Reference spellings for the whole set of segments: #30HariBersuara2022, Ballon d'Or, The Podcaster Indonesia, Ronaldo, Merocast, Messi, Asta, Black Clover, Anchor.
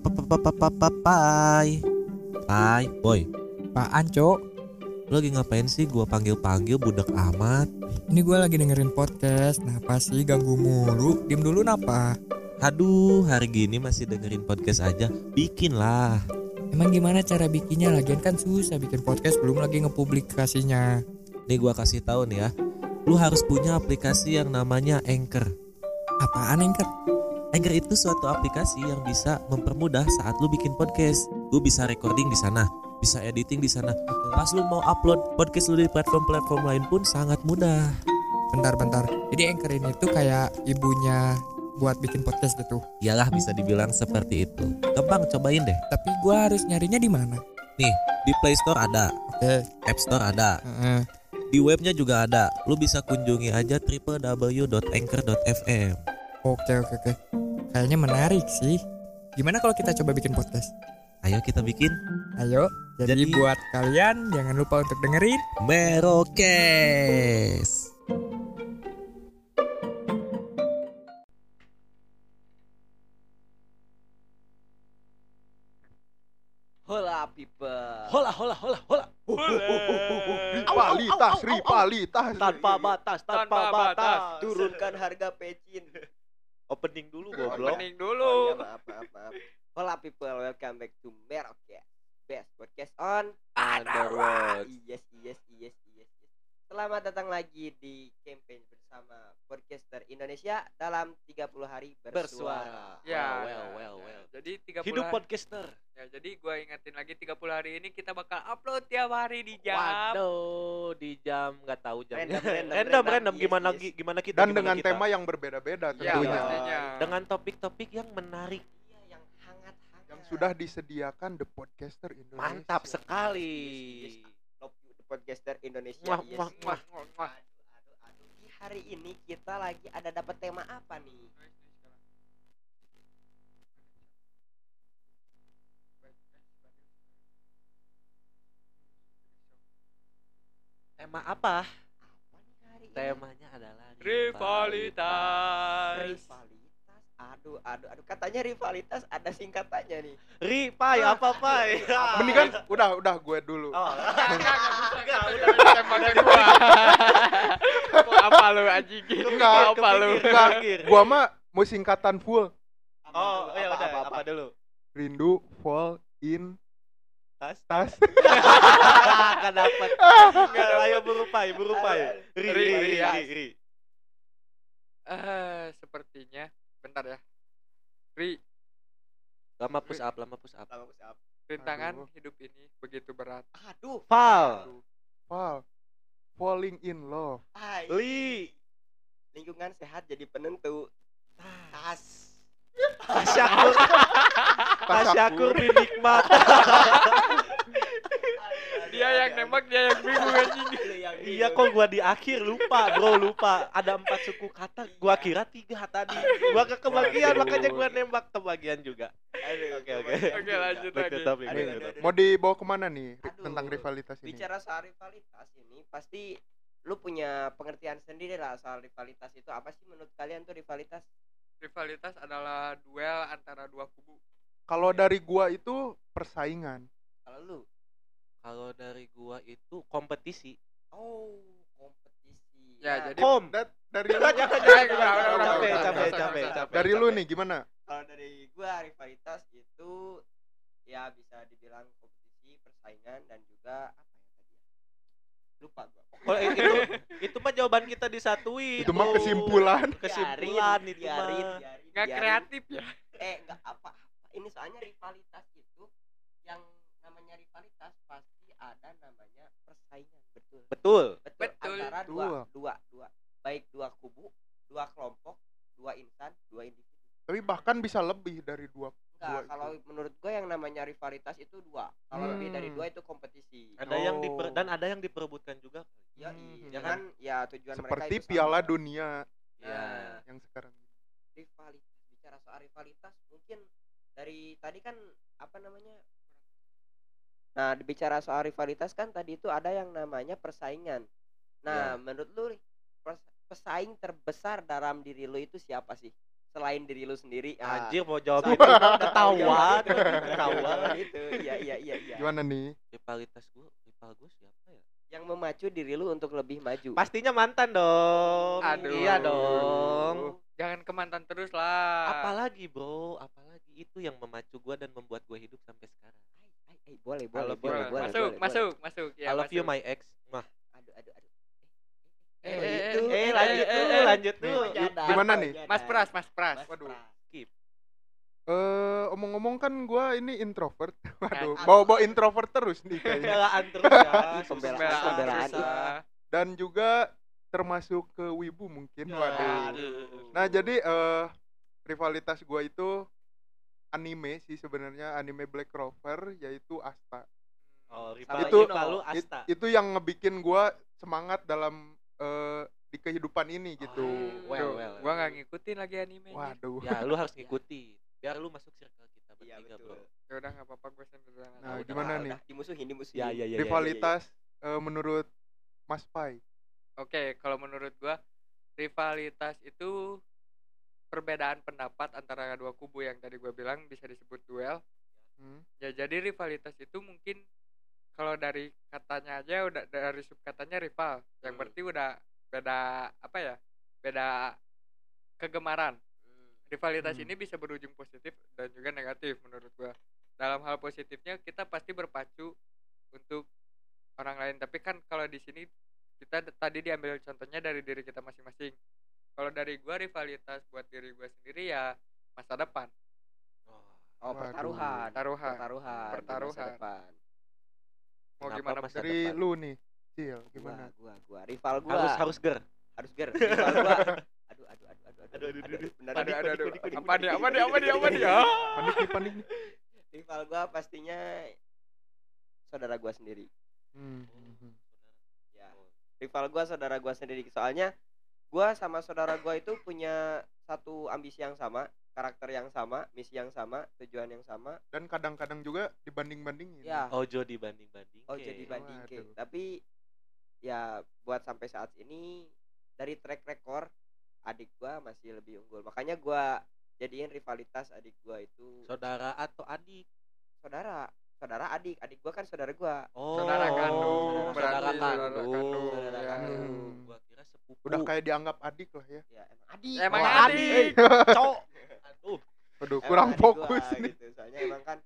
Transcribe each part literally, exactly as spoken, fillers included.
Pai Pai boy. Apaan cok? Lo lagi ngapain sih gue panggil-panggil budak amat? Ini gue lagi dengerin podcast. Napa sih ganggu mulu? Diam dulu napa? Aduh, hari gini masih dengerin podcast aja. Bikin lah. Emang gimana cara bikinnya? Lagian kan susah bikin podcast, belum lagi ngepublikasinya. Nih gue kasih tau nih ya, lu harus punya aplikasi yang namanya Anchor. Apaan Anchor? Anchor itu suatu aplikasi yang bisa mempermudah saat lu bikin podcast. Lu bisa recording di sana, bisa editing di sana. Pas lu mau upload podcast lu di platform-platform lain pun sangat mudah. Bentar-bentar. Jadi Anchor ini tuh kayak ibunya buat bikin podcast gitu. Iyalah, bisa dibilang seperti itu. Gampang, cobain deh. Tapi gue harus nyarinya di mana? Nih, di Play Store ada. Oke. App Store ada. Uh-uh. Di webnya juga ada. Lu bisa kunjungi aja double-u double-u double-u dot anchor dot f m. Oke oke oke. Kayaknya menarik sih. Gimana kalau kita coba bikin podcast? Ayo kita bikin. Ayo. Jadi, Jadi buat kalian jangan lupa untuk dengerin Merocast. Hola people. Hola hola hola hola. Rivalitas, rivalitas tanpa batas, tanpa batas. Turunkan harga pecin. Opening dulu goblok. Opening dulu. Oh, ya, maaf, maaf, maaf. Hola people, welcome back to Merocast. Best podcast on the world. Yes, yes, yes, yes. Selamat datang lagi di campaign bersama Podcaster Indonesia dalam tiga puluh hari bersuara. bersuara. Ya, well, well, well. Jadi tiga puluh hidup hari, podcaster. Ya, jadi gue ingetin lagi tiga puluh hari ini kita bakal upload tiap hari di jam. Waduh, di jam enggak tahu jam. Random, random, random, random. Yes, gimana yes. gimana kita Dan gimana dengan kita? Tema yang berbeda-beda tentunya. Ya, ya. Dengan topik-topik yang menarik. Iya, yang hangat-hangat. Yang sudah disediakan The Podcaster Indonesia. Mantap sekali. Yes, yes. Love you The Podcaster Indonesia. Wah, yes. wah, wah, wah, wah. Hari ini kita lagi ada dapat tema apa nih? Tema apa? Apa nih hari ini? Temanya adalah rivalitas. Rivalitas. Aduh, aduh, aduh. Katanya rivalitas ada singkatannya nih. Ripai ah. apa pai? Ah. Mendingan udah, udah gue dulu. Oh. Enggak, udah tema kedua. Apa lu anjing? Enggak, apa lu? Gua mah mau singkatan full. Apa oh, dulu, apa, ya udah apa, apa, apa, apa dulu? Rindu fall in tas tas. Enggak dapat. Enggak, ayo berupai, berupai. Ri ri ri. Eh, sepertinya bentar ya. Ri. Lama push up, lama push up. Lama push up. Rintangan hidup ini begitu berat. Aduh, fall. Fall. Falling in love. Ay. Li. Lingkungan sehat jadi penentu. Tas. Tasyakur. Tasyakur dinikmat. Dia yang nembak, dia yang bingung anjing. Iya kok gua di akhir lupa, bro, lupa. Ada empat suku kata, gua kira tiga tadi. Gua ke kebagian makanya gua nembak kebagian juga. Oke oke. Oke lanjut lagi. Mau dibawa kemana nih tentang rivalitas ini? Bicara soal rivalitas ini pasti lu punya pengertian sendiri lah soal rivalitas itu. Apa sih menurut kalian tuh rivalitas? Rivalitas adalah duel antara dua kubu. Kalau dari gua itu persaingan. Kalau lu? Kalau dari gua itu kompetisi. Oh, kompetisi. Ya, ya jadi kom. Da- dari lu capek, capek, capek, capek. Dari lu nih gimana? Kalau dari gua rivalitas itu ya bisa dibilang kompetisi, persaingan dan juga apa ya tadi? Lupa gua. Kalau itu itu mah jawaban kita disatuin. Itu mah kesimpulan. Kesimpulan itu mah. Enggak kreatif ya. Eh, enggak apa-apa. Ini soalnya rivalitas itu yang namanya rivalitas pasti ada namanya persaingan, betul betul betul, betul. Antara dua, dua dua baik dua kubu, dua kelompok, dua insan, dua individu, tapi bahkan bisa lebih dari dua. Enggak, kalau itu menurut gue yang namanya rivalitas itu dua, kalau hmm. lebih dari dua itu kompetisi. Ada oh. yang diper- dan ada yang diperebutkan juga ya, hmm. ya kan ya, tujuan seperti mereka Piala Dunia ya yang sekarang. Rivalitas, bicara soal rivalitas mungkin dari tadi kan apa namanya. Nah, bicara soal rivalitas kan tadi itu ada yang namanya persaingan. Nah, ya. Menurut lu persaing terbesar dalam diri lu itu siapa sih? selain diri lu sendiri. Anjir mau jawab itu ketawa, ketawa gitu. Iya iya iya iya. Gimana nih? Rivalitas gua, rivalitas siapa ya? Yang memacu diri lu untuk lebih maju. Pastinya mantan dong. Aduh. Iya dong. Jangan ke mantan terus lah. Apalagi, Bro? Apalagi itu yang memacu gua dan membuat gua hidup sampai sekarang. Ai ai ai, boleh boleh boleh boleh. Masuk masuk masuk ya. I love you my ex. Mah. Aduh aduh aduh. Eh, eh, itu. eh, eh lanjut eh, tuh, eh, lanjut eh, tuh. Gimana nih? Mas Pras, Mas Pras. Mas Waduh. Skip. Eh, uh, omong-omong kan gua ini introvert. Waduh, bawa-bawa introvert terus nih kayaknya. Pembelaan terus ya, pembelaan, pembelaan. Dan juga termasuk ke wibu mungkin. Waduh. Nah, jadi uh, rivalitas gua itu anime sih sebenarnya, anime Black Clover yaitu Asta. Oh, itu lalu Asta. It, itu yang ngebikin gua semangat dalam Uh, di kehidupan ini gitu. Oh, well, well, gua nggak ngikutin lagi anime. Waduh. Ya lu harus ngikutin. Biar lu masuk circle kita bertiga, Bro. Ya udah nggak apa-apa gue sendiri. Nah, udah, gimana udah, nih? Udah, dimusuhin, dimusuhin. Ya, ya, ya, rivalitas ya, ya, ya. Uh, menurut Mas Pai. Oke, okay, kalau menurut gua rivalitas itu perbedaan pendapat antara dua kubu yang tadi gua bilang bisa disebut duel. Hmm. Ya jadi rivalitas itu mungkin kalau dari katanya aja udah dari subkatanya rival, yang hmm. berarti udah beda apa ya? Beda kegemaran. Hmm. Rivalitas hmm. ini bisa berujung positif dan juga negatif menurut gua. Dalam hal positifnya kita pasti berpacu untuk orang lain, tapi kan kalau di sini kita tadi diambil contohnya dari diri kita masing-masing. Kalau dari gua rivalitas buat diri gua sendiri ya masa depan. Oh, pertaruhan, pertaruhan, pertaruhan, pertaruhan. Pertaruhan. Mau oh, gimana dari depan? Lu nih? Iya, gimana? Gua, gua, gua. Rival gua. Harus harus ger. Harus ger. Rival gua. Aduh, aduh, aduh, aduh. Aduh, aduh, aduh. Benar. Aduh, aduh, aduh. Apa dia? Apa dia? Apa dia? Apa dia? Panik nih, panik nih. Rival gua pastinya saudara gua sendiri. Hmm. Ya. Rival gua saudara gua sendiri. Soalnya gua sama saudara gua itu punya satu ambisi yang sama, karakter yang sama, misi yang sama, tujuan yang sama, dan kadang-kadang juga dibanding-bandingin. Ya. Ojo dibanding-bandingin. Ojo dibandingin. Oh, tapi ya buat sampai saat ini dari track record adik gua masih lebih unggul. Makanya gua jadiin rivalitas adik gua itu saudara atau adik? Saudara. Saudara adik. Adik gua kan saudara gua. Oh. Saudara kandung. Saudara kandung. Saudara kandung. Gua kira sepupu. Udah kayak dianggap adik lah ya. Ya emang adik. Emang oh, adik. Cok. Uh, aduh, kurang fokus gua, nih. Gitu. Soalnya emang kan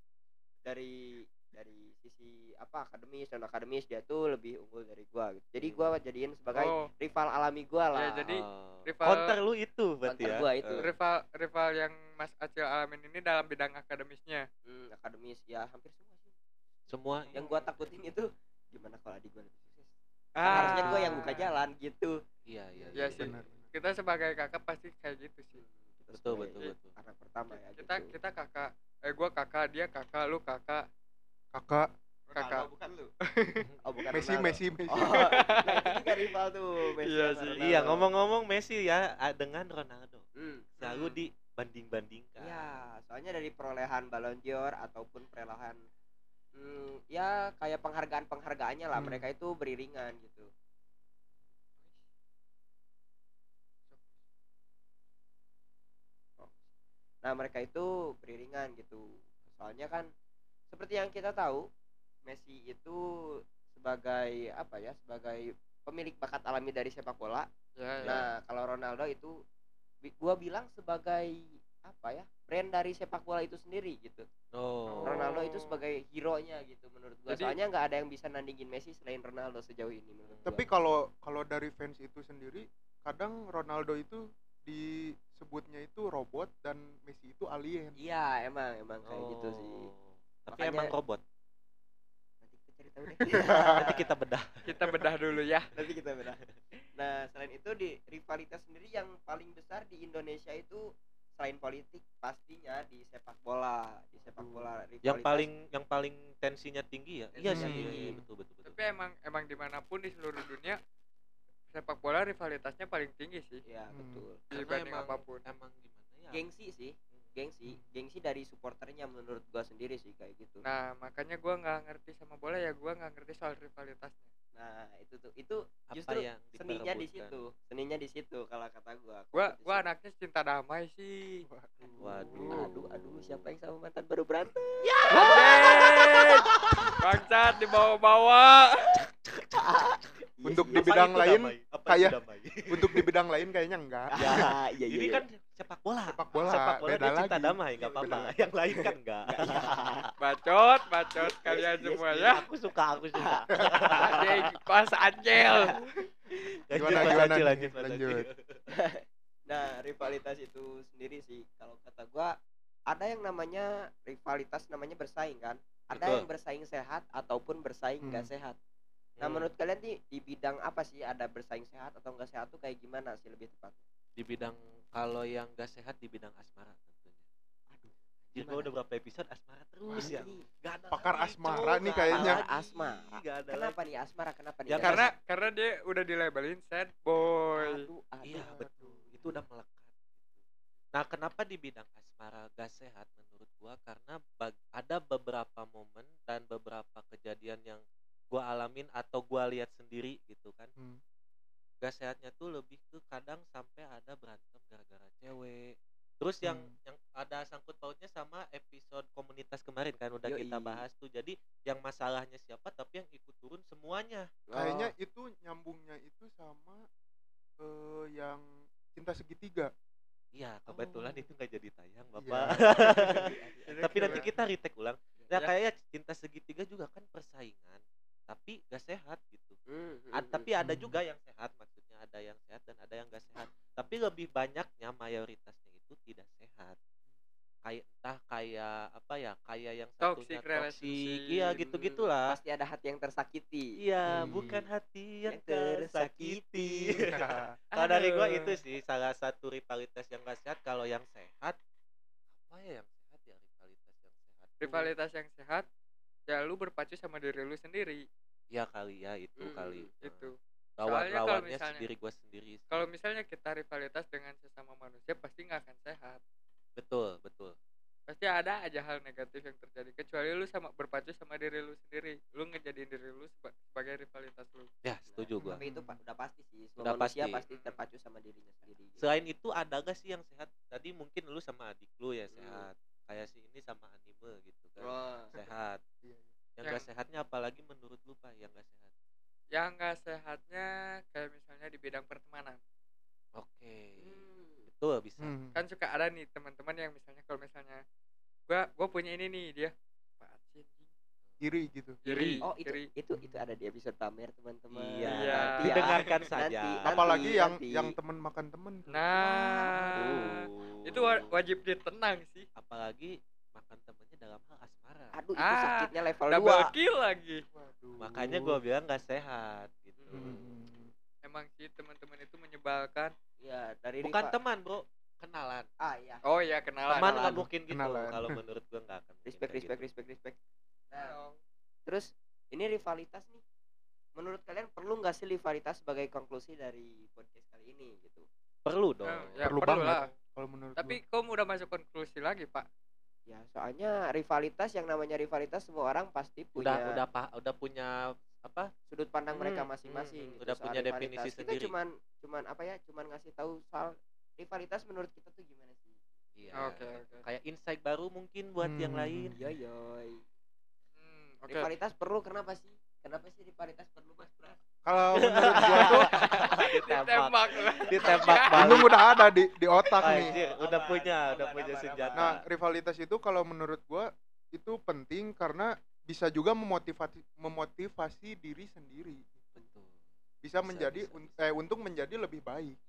dari dari sisi apa akademis dan akademis dia tuh lebih unggul dari gua gitu. Jadi gua jadiin sebagai oh. rival alami gua lah. Ya, jadi oh. rival counter lu itu berarti ya. Gua itu. Rival rival yang Mas Acil alamin ini dalam bidang akademisnya. Hmm, akademis ya hampir semua sih. Semua yang gua takutin itu gimana kalau adik gua lebih sukses. Ah. Harusnya gua yang buka jalan gitu. Iya, iya. Ya, iya. Benar. Kita sebagai kakak pasti kayak gitu sih. Betul, betul, betul. Anak pertama ya. Kita gitu. Kita kakak. Eh gua kakak, dia kakak, lu kakak. Kakak. Kakak. Ronaldo, bukan lu. Oh, bukan Messi, Messi, Messi. Oh, nah, itu juga rival tuh, Messi. Iya, sih. Iya, ngomong-ngomong Messi ya dengan Ronaldo. Hmm. Selalu hmm. dibanding-bandingkan. Iya, soalnya dari perolehan Ballon d'Or ataupun perolehan hmm, ya kayak penghargaan-penghargaannya lah, hmm. mereka itu beriringan gitu. Nah mereka itu beriringan gitu. Soalnya kan seperti yang kita tahu Messi itu sebagai apa ya, sebagai pemilik bakat alami dari sepak bola ya, nah ya. Kalau Ronaldo itu gua bilang sebagai apa ya, brand dari sepak bola itu sendiri gitu. Oh. Ronaldo itu sebagai hero-nya gitu menurut gua. Jadi, soalnya nggak ada yang bisa nandingin Messi selain Ronaldo sejauh ini menurut tapi gua. Kalau kalau dari fans itu sendiri kadang Ronaldo itu disebutnya itu robot dan Messi itu alien. Iya emang emang kayak oh. gitu sih. Tapi makanya, emang robot. Nanti kita cerita deh. Nanti kita bedah. Kita bedah dulu ya. Nanti kita bedah. Nah selain itu di rivalitas sendiri yang paling besar di Indonesia itu selain politik pastinya di sepak bola, di sepak bola. Rivalitas. Yang paling yang paling tensinya tinggi ya. Tensinya iya sih. Iya, betul, betul betul. Tapi emang emang dimanapun di seluruh dunia sepak bola rivalitasnya paling tinggi sih. Iya, betul. Hmm. Dibanding emang, apapun. Emang gimana ya? Gengsi sih. Gengsi, gengsi dari supporternya menurut gua sendiri sih kayak gitu. Nah, makanya gua enggak ngerti sama bola ya, gua enggak ngerti soal rivalitasnya. Nah, itu tuh itu apa justru yang seninya di situ. Seninya di situ kalau kata gua. Gua gua anaknya cinta damai sih. Waduh, aduh aduh siapa yang sama mantan baru berantem? Ya. Bangsat dibawa-bawa. Untuk di bidang lain kayak untuk di bidang lain kayaknya enggak. Ya, iya iya. Ini kan sepak bola. Sepak bola, sepak bola beda lagi. Cinta damai enggak apa-apa. Yang lain kan enggak. Bacot, bacot kalian semua ya. Aku suka, aku suka. Pas Angel. Gimana gimana lanjut lanjut. Nah, rivalitas itu sendiri sih kalau kata gua ada yang namanya rivalitas namanya bersaing kan. Ada yang bersaing sehat ataupun bersaing enggak sehat. Nah, hmm. menurut kalian di, di bidang apa sih ada bersaing sehat atau enggak sehat tuh kayak gimana sih lebih tepat? Di bidang kalau yang enggak sehat di bidang asmara tentunya. Aduh, jadi udah berapa episode asmara terus ya? Enggak ada. Pakar lagi, asmara nih kayaknya. Asmara. Kenapa lagi. nih asmara? Kenapa nih? Ya, karena asmara. karena dia udah dilabelin sad boy. Aduh, aduh. Iya, betul. Itu udah melekat. Nah, kenapa di bidang asmara enggak sehat menurut gua karena bag, ada beberapa momen dan beberapa kejadian yang gue alamin atau gue lihat sendiri gitu kan. hmm. Gak sehatnya tuh lebih ke kadang sampai ada berantem gara-gara cewek. Terus yang hmm. yang ada sangkut pautnya sama episode komunitas kemarin kan udah Yoi. kita bahas tuh. Jadi yang masalahnya siapa tapi yang ikut turun semuanya. Oh. Kayaknya itu nyambungnya itu sama uh, yang cinta segitiga. Iya, kebetulan oh. itu gak jadi tayang Bapak. Ya. Tapi nanti kita retake ulang. Nah, kayaknya cinta segitiga juga kan persaingan tapi gak sehat gitu. mm, mm, A- tapi mm, ada mm. juga yang sehat, maksudnya ada yang sehat dan ada yang gak sehat, tapi lebih banyaknya mayoritasnya itu tidak sehat. Kayak entah kayak apa ya, kayak yang satunya toksik, iya gitu-gitulah. Pasti ada hati yang tersakiti. Iya, hmm. bukan hati yang, yang tersakiti. Kalau dari gua itu sih salah satu rivalitas yang gak sehat. Kalau yang sehat apa ya yang sehat ya rivalitas yang sehat. Rivalitas yang sehat ya lu berpacu sama diri lu sendiri. Ya kali ya itu hmm, kali itu. Lawan-lawannya sendiri gua sendiri. Kalau misalnya kita rivalitas dengan sesama manusia pasti enggak akan sehat. Betul, betul. Pasti ada aja hal negatif yang terjadi kecuali lu sama berpacu sama diri lu sendiri. Lu ngejadiin diri lu sebagai rivalitas lu. Ya, setuju gua. Tapi itu udah pasti sih. Semua udah manusia pasti. pasti terpacu sama dirinya sendiri. Selain itu ada enggak sih yang sehat? Tadi mungkin lu sama adik lu ya sehat. Hmm. Kayak si ini sama anime gitu kan. Wow. Sehat. Yang enggak sehatnya apalagi menurut lu Pak yang enggak sehat? Yang enggak sehatnya kayak misalnya di bidang pertemanan. Oke. Okay. Hmm. Betul bisa. Hmm. Kan suka ada nih teman-teman yang misalnya kalau misalnya gua gua punya ini nih dia iri gitu. Iri. Oh, itu iri. itu itu ada di episode pamer teman-teman. Iya. Ya. Didengarkan ya. saja. Nanti, apalagi nanti, yang nanti. yang teman makan teman. Nah. Oh. Itu wajib ditenang sih. Apalagi makan temannya dalam hal asmara. Aduh, itu ah, sakitnya level dua. Double kill lagi. Waduh. Makanya gua bilang enggak sehat gitu. Hmm. Emang sih teman-teman itu menyebalkan. Ya, dari Bukan riva. teman, Bro. Kenalan. Ah, iya. Oh iya, kenalan. Teman enggak mungkin gitu. Kalau menurut gua enggak akan. Respect, respect, gitu. respect, respect. Nah, terus ini rivalitas nih. Menurut kalian perlu nggak sih rivalitas sebagai konklusi dari podcast kali ini gitu? Perlu dong. Ya, ya, perlu banget. Kalau menurut. Tapi gue. Kamu udah masuk konklusi lagi Pak? Ya soalnya rivalitas yang namanya rivalitas semua orang pasti punya. Udah udah pak, udah punya apa? Sudut pandang hmm, mereka masing-masing. Hmm, gitu, udah punya rivalitas. definisi kita sendiri. Kita cuman cuman apa ya? Cuman ngasih tahu soal rivalitas menurut kita tuh gimana sih? Iya. Oke. Okay, okay. Kayak insight baru mungkin buat hmm. yang lain. Yoi yoi. Okay. Rivalitas perlu kenapa sih? Kenapa sih rivalitas perlu Mas Pras? Kalau menurut gua tuh ditembak, ditembak banget. Untung udah ada di di otak oh, nih. Jir, udah aman, punya, aman, udah aman, punya aman, senjata. Nah, rivalitas itu kalau menurut gua itu penting karena bisa juga memotivasi memotivasi diri sendiri. Betul. Bisa, bisa menjadi bisa, un, bisa. eh untuk menjadi lebih baik.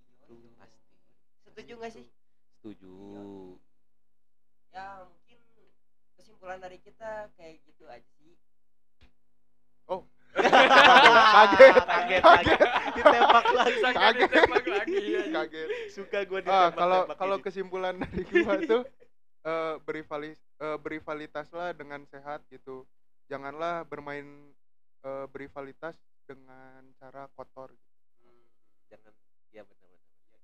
Pasti. Setuju enggak sih? Setuju. Ya, mungkin kesimpulan dari kita kayak gitu aja sih. Oh. Kaget, kaget, kaget. Ditembak lagi. Kaget, ditembak lagi. Kaget. Suka gue ditembak. Ah, kalau kalau kesimpulan dari gue tuh uh, berivalis, uh, berivalitaslah dengan sehat gitu. Janganlah bermain uh, berivalitas dengan cara kotor gitu. Hmm, jangan, ya benar-benar.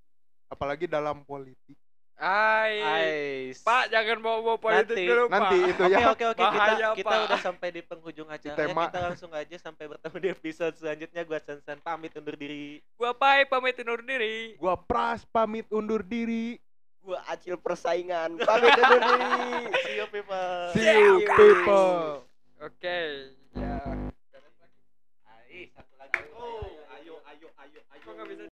Apalagi dalam politik. Ais. Pak, jangan bawa-bawa politik nanti, dulu, Pak. Nanti itu ya. Oke, oke, oke. Bahaya, kita, kita udah sampai di penghujung acara. Tema. Kita langsung aja sampai bertemu di episode selanjutnya. Gua Sansan pamit undur diri. Gua Pai pamit undur diri. Gua Pras pamit undur diri. Gua Acil persaingan pamit undur diri. See you people. See you people. Oke. Okay. Ya. Jangan lagi. Ais, satu lagi. Oh, ayo ayo ayo ayo. Enggak bisa.